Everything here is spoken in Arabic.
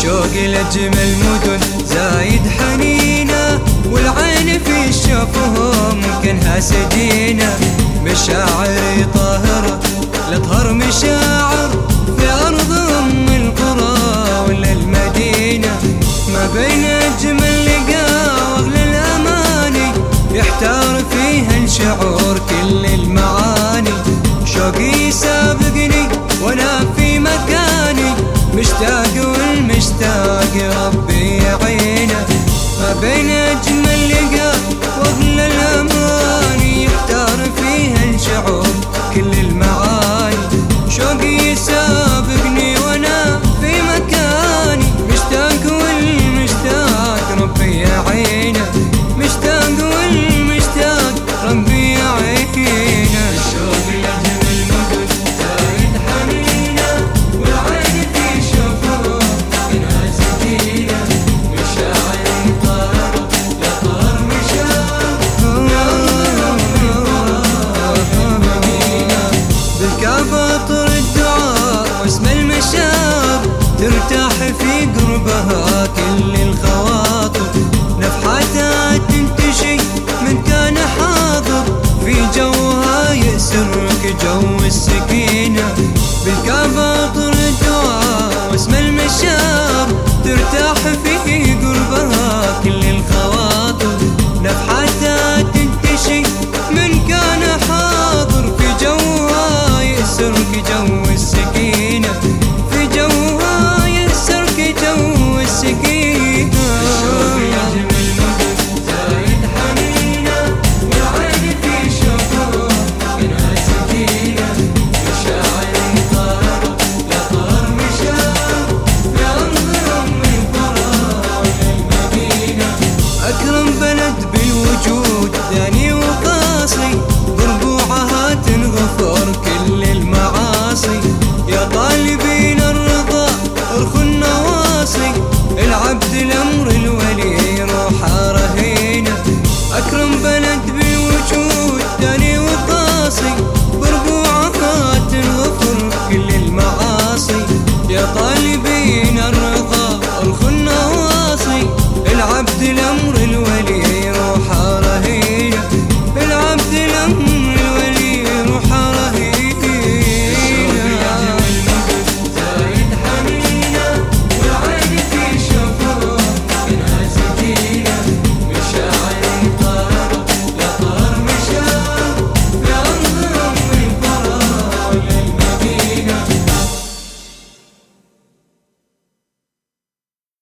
الشوق لأجمل المدن زايد حنينة، والعين في شوفهم كنها سجينة. مشاعري طاهرة لا تطهر مشاعر في أرض أم القرى ولا المدينة. ما بين أجمل لقاء وأغلى الأماني، يحتار فيها الشعور كل المعاني. شوقي سابقني وأنا في مكاني، مشتاق والمشتاق ربي يعينه. ما بين أجمل لقاء وأغلى الأماني، يحتار فيها الشعور كل المعاني. شوقي سابقني وأنا في مكاني، مشتاق والمشتاق ربي يعينه. مشتاق والمشتاق ربي يعينه. الشوق ترتاح في قربها كل